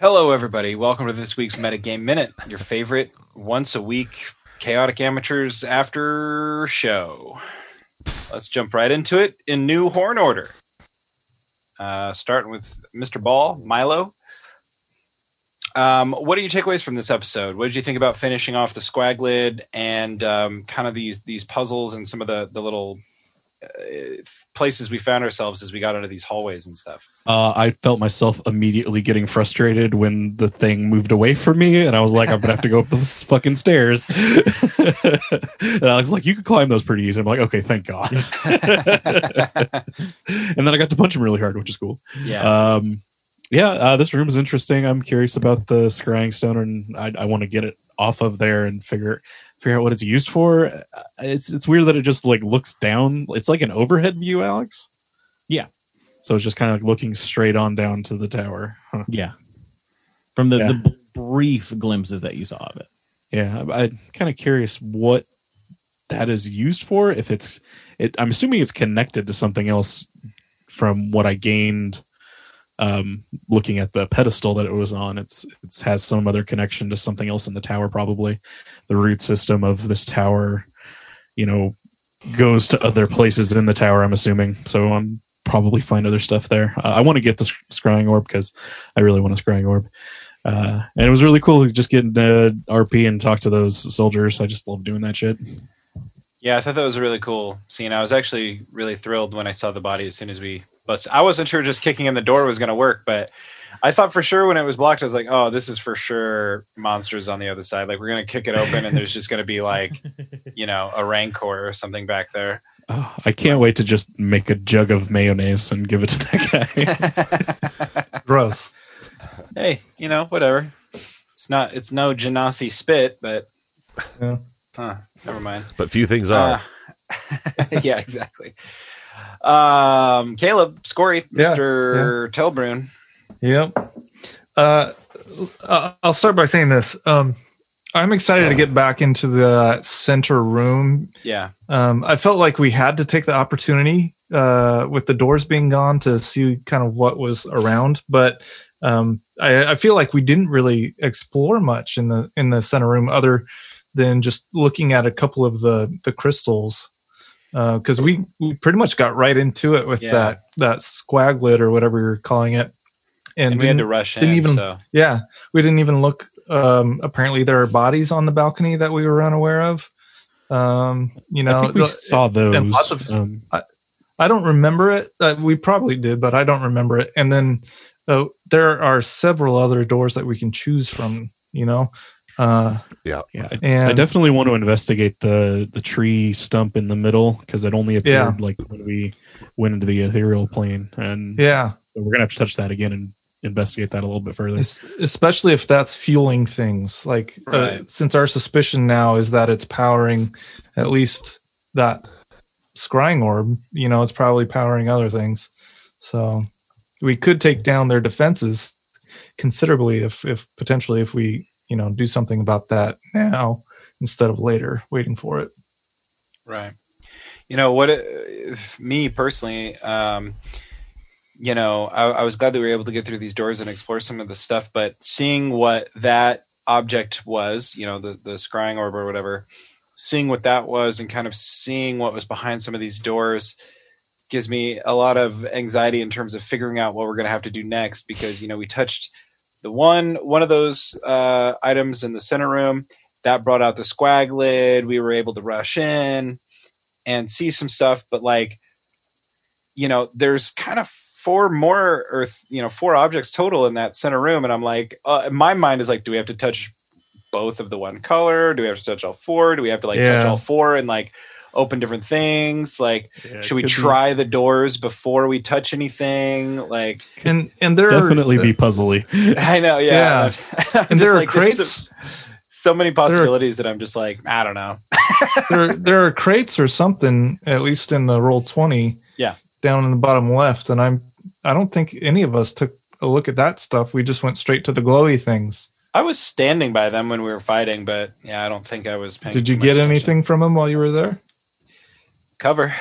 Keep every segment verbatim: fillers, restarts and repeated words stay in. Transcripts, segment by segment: Hello, everybody. Welcome to this week's Meta Game Minute, your favorite once-a-week Chaotic Amateurs after show. Let's jump right into it in new horn order. Uh, starting with Mister Ball, Milo. Um, what are your takeaways from this episode? What did you think about finishing off the squag lid and um, kind of these these puzzles and some of the, the little Uh, places we found ourselves as we got out of these hallways and stuff? Uh, I felt myself immediately getting frustrated when the thing moved away from me, and I was like, I'm gonna have to go up those fucking stairs. And I was like, you could climb those pretty easy. I'm like, okay, thank God. And then I got to punch him really hard, which is cool. Yeah. Um, yeah, uh, this room is interesting. I'm curious about the Scrying Stone, and I, I want to get it off of there and figure figure out what it's used for. It's it's weird that it just like looks down. It's like an overhead view, Alex. Yeah. So it's just kind of like looking straight on down to the tower. Huh. Yeah. From the, yeah. the brief glimpses that you saw of it. Yeah, I, I'm kind of curious what that is used for. If it's, it, I'm assuming it's connected to something else from what I gained. Um, looking at the pedestal that it was on, it's it has some other connection to something else in the tower, probably. The root system of this tower, you know, goes to other places in the tower, I'm assuming. So I'm probably find other stuff there. Uh, I want to get the scrying orb because I really want a scrying orb. Uh, and it was really cool just getting to R P and talk to those soldiers. I just love doing that shit. Yeah, I thought that was a really cool scene. I was actually really thrilled when I saw the body as soon as we... I wasn't sure just kicking in the door was going to work, but I thought for sure when it was blocked, I was like, oh, this is for sure monsters on the other side. Like, we're going to kick it open and there's just going to be like, you know, a rancor or something back there. Oh, I can't wait to just make a jug of mayonnaise and give it to that guy. Gross. Hey, you know, whatever. It's not, it's no Genasi spit, but yeah. huh, never mind. But few things are. Uh, yeah, exactly. Um, Caleb, Scory, yeah, Mister Yeah. Telbrun. Yep. Uh, I'll start by saying this. Um, I'm excited to get back into the center room. Yeah. Um, I felt like we had to take the opportunity, uh, with the doors being gone, to see kind of what was around. But um, I, I feel like we didn't really explore much in the in the center room, other than just looking at a couple of the the crystals. Because uh, we, we pretty much got right into it with yeah. that that squag lid or whatever you're calling it, and, and we had to rush in. Even, so. Yeah, we didn't even look. Um, apparently, there are bodies on the balcony that we were unaware of. Um, you know, I think we th- saw those. And lots of, um, I, I don't remember it. Uh, we probably did, but I don't remember it. And then uh, there are several other doors that we can choose from. You know. Uh, yeah, yeah. I, and, I definitely want to investigate the, the tree stump in the middle because it only appeared yeah. like when we went into the ethereal plane, and yeah, so we're gonna have to touch that again and investigate that a little bit further. It's, especially if that's fueling things, like right. uh, since our suspicion now is that it's powering at least that scrying orb. You know, it's probably powering other things, so we could take down their defenses considerably if if potentially if we. You know, do something about that now instead of later, waiting for it. Right. You know, what? If me personally, um, you know, I, I was glad that we were able to get through these doors and explore some of the stuff. But seeing what that object was, you know, the the scrying orb or whatever, seeing what that was and kind of seeing what was behind some of these doors gives me a lot of anxiety in terms of figuring out what we're going to have to do next. Because, you know, we touched... The one one of those uh, items in the center room that brought out the squag lid. We were able to rush in and see some stuff, but like, you know, there's kind of four more, or you know, four objects total in that center room, and I'm like, uh, my mind is like, do we have to touch both of the one color? Do we have to touch all four? Do we have to like yeah. touch all four and like open different things? Like, yeah, should we try be. the doors before we touch anything? Like, and and there definitely are, be puzzly. I know, yeah. yeah. And there are like, crates. So, so many possibilities are, that I'm just like, I don't know. there, there are crates or something, at least in the roll twenty. Yeah, down in the bottom left, and I'm I don't think any of us took a look at that stuff. We just went straight to the glowy things. I was standing by them when we were fighting, but yeah, I don't think I was paying. Did you get attention. anything from them while you were there? Cover.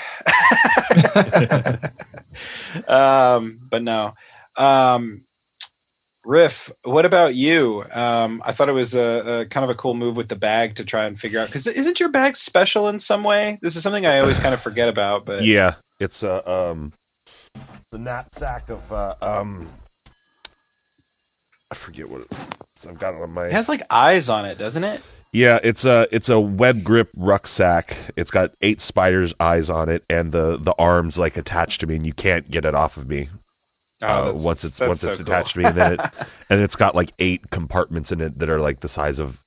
um but no um Riff, what about you? Um, I thought it was a, a kind of a cool move with the bag to try and figure out, because isn't your bag special in some way? This is something I always kind of forget about. But yeah, it's a uh, um, the knapsack of uh, um, I forget what it's, I've got it on my. It has like eyes on it, doesn't it? Yeah, it's a it's a web grip rucksack. It's got eight spiders' eyes on it, and the the arms like attached to me, and you can't get it off of me. Oh, uh, once it's once so it's attached cool. to me, and then it, and it's got like eight compartments in it that are like the size of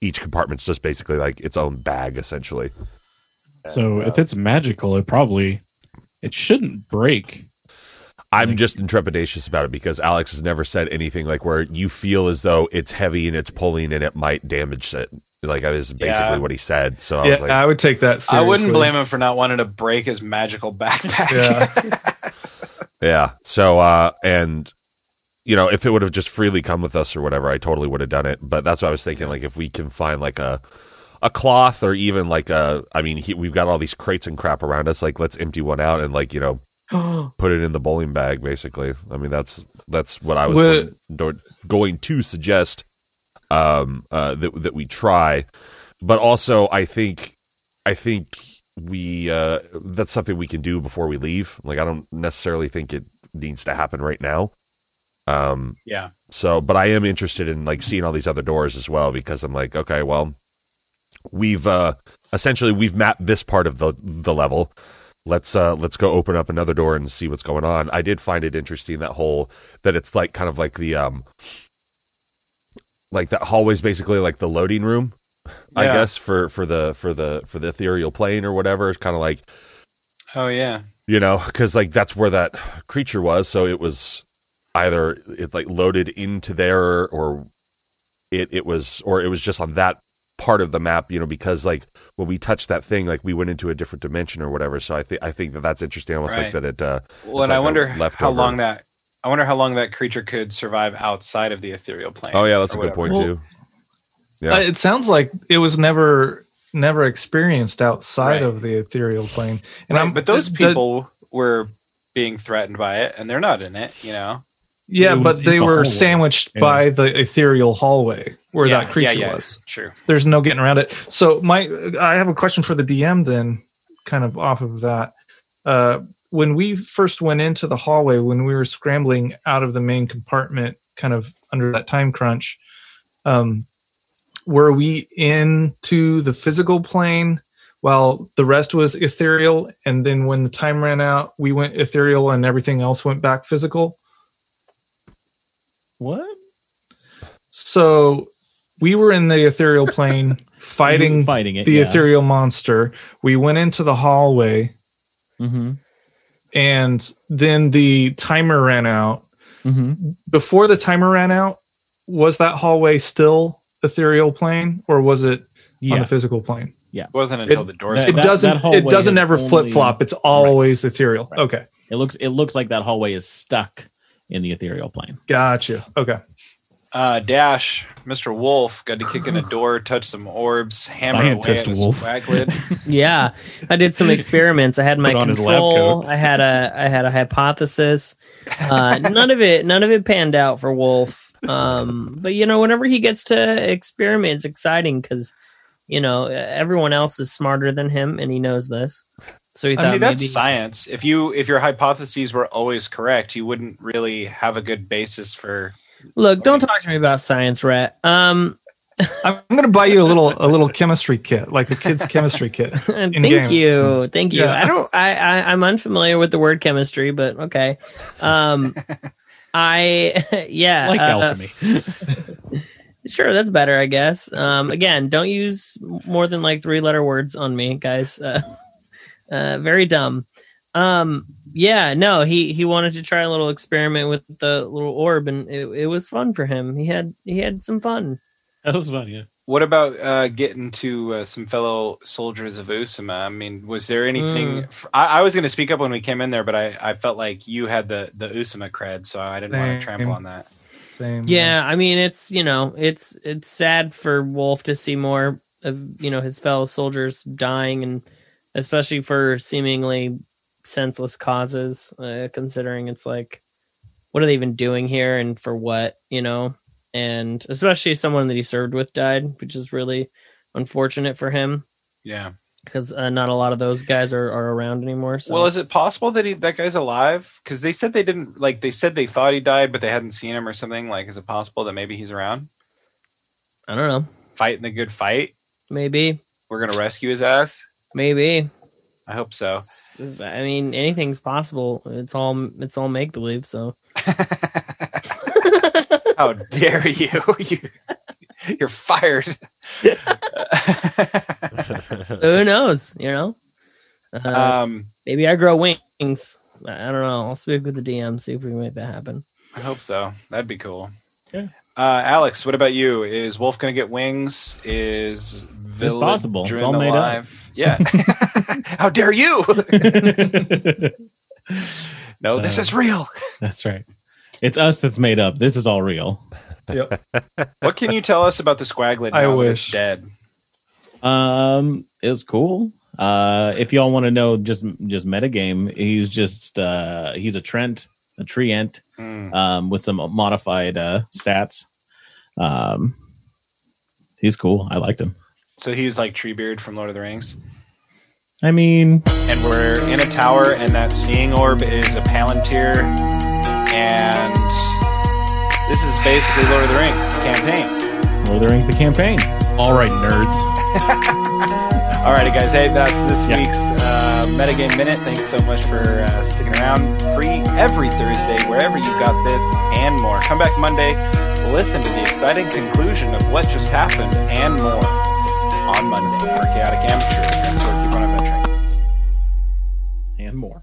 each compartment's just basically like its own bag essentially. So and, uh, if it's magical, it probably it shouldn't break. I'm like, just intrepidatious about it because Alex has never said anything like where you feel as though it's heavy and it's pulling and it might damage it. Like that is basically yeah. what he said. So I yeah, was like, I would take that seriously. I wouldn't blame him for not wanting to break his magical backpack. Yeah. Yeah. So, uh, and you know, if it would have just freely come with us or whatever, I totally would have done it. But that's what I was thinking. Like, if we can find like a, a cloth or even like a, I mean, he, we've got all these crates and crap around us. Like, let's empty one out and like, you know, put it in the bowling bag, basically. I mean, that's, that's what I was what? Going, going to suggest, um, uh, that, that we try, but also I think, I think, we uh that's something we can do before we leave. Like I don't necessarily think it needs to happen right now. Um yeah so but I am interested in like seeing all these other doors as well, because I'm like, okay, well, we've uh essentially we've mapped this part of the the level. Let's uh let's go open up another door and see what's going on. I did find it interesting that whole that it's like kind of like the um like that hallway's basically like the loading room. Yeah. I guess for, for the for the for the ethereal plane or whatever, it's kind of like, oh yeah, you know, because like that's where that creature was. So it was either it like loaded into there, or it it was, or it was just on that part of the map, you know, because like when we touched that thing, like we went into a different dimension or whatever. So I think I think that that's interesting. Almost right. Like that it. Uh, well, and like I wonder how long that I wonder how long that creature could survive outside of the ethereal plane. Oh yeah, that's a good whatever. point well, too. Yeah. Uh, it sounds like it was never never experienced outside right. of the ethereal plane. And right, I'm, but those the, people were being threatened by it, and they're not in it, you know? Yeah, but they the were hallway. sandwiched yeah. by the ethereal hallway where yeah, that creature yeah, yeah. was. True. There's no getting around it. So my, I have a question for the D M then, kind of off of that. Uh, when we first went into the hallway, when we were scrambling out of the main compartment, kind of under that time crunch, um, were we into the physical plane while the rest was ethereal? And then when the time ran out, we went ethereal and everything else went back physical? What? So we were in the ethereal plane fighting, fighting it, the yeah. ethereal monster. We went into the hallway mm-hmm. and then the timer ran out. Mm-hmm. Before the timer ran out, was that hallway still ethereal plane, or was it yeah. on the physical plane? Yeah, it wasn't until it, the doors. It that, doesn't. That it doesn't ever flip flop. It's always right. ethereal. Right. Okay. It looks. It looks like that hallway is stuck in the ethereal plane. Gotcha. Okay. Uh, Dash, Mister Wolf, got to kick in a door, touch some orbs, hammer Scientist away at Wolf. a squag lid. Yeah, I did some experiments. I had my Put control. I had a. I had a hypothesis. Uh, none of it. None of it panned out for Wolf. Um, but you know, whenever he gets to experiment, it's exciting because you know everyone else is smarter than him, and he knows this. So he thought, see, that's maybe science. If you if your hypotheses were always correct, you wouldn't really have a good basis for. Look, don't talk to me about science, Rat. Um, I'm going to buy you a little a little chemistry kit, like a kid's chemistry kit. Thank game. you, thank you. Yeah. I don't. I, I I'm unfamiliar with the word chemistry, but okay. Um. I, yeah. Like alchemy. Uh, sure, that's better, I guess. Um, again, don't use more than like three letter words on me, guys. Uh, uh, very dumb. Um, yeah, no, he, he wanted to try a little experiment with the little orb, and it, it was fun for him. He had he had some fun. That was fun, yeah. What about uh, getting to uh, some fellow soldiers of Usama? I mean, was there anything? Mm. Fr- I-, I was going to speak up when we came in there, but I, I felt like you had the, the Usama cred, so I didn't want to trample on that. Same. Yeah, I mean, it's you know, it's it's sad for Wolf to see more of you know his fellow soldiers dying, and especially for seemingly senseless causes. Uh, considering it's like what are they even doing here and for what, you know? And especially someone that he served with died, which is really unfortunate for him. Yeah. Because uh, not a lot of those guys are, are around anymore. So. Well, is it possible that he, that guy's alive? Because they said they didn't, like, they said they thought he died, but they hadn't seen him or something. Like, is it possible that maybe he's around? I don't know. Fighting the good fight? Maybe. We're going to rescue his ass? Maybe. I hope so. Just, I mean, anything's possible. It's all it's all make-believe, so. How dare you? you you're fired. Who knows, you know? Uh, um, maybe I grow wings. I don't know. I'll speak with the D M, see if we can make that happen. I hope so. That'd be cool. Yeah. Uh, Alex, what about you? Is Wolf going to get wings? Is Villa possible? It's all made alive? Up. Yeah. How dare you? No, this uh, is real. That's right. It's us that's made up. This is all real. Yep. What can you tell us about the squag lid? I wish dead. Um, it was cool. Uh, if y'all want to know, just just metagame. He's just uh, he's a Treant, a Treant, mm. um, with some modified uh, stats. Um, he's cool. I liked him. So he's like Treebeard from Lord of the Rings. I mean, and we're in a tower, and that seeing orb is a palantir, and this is basically Lord of the Rings, the campaign. Lord of the Rings, the campaign. All right, nerds. All righty, guys. Hey, that's this yeah. week's uh, Meta Game Minute. Thanks so much for uh, sticking around. Free every Thursday, wherever you got this and more. Come back Monday, listen to the exciting conclusion of what just happened and more on Monday for Chaotic Amateur. And more.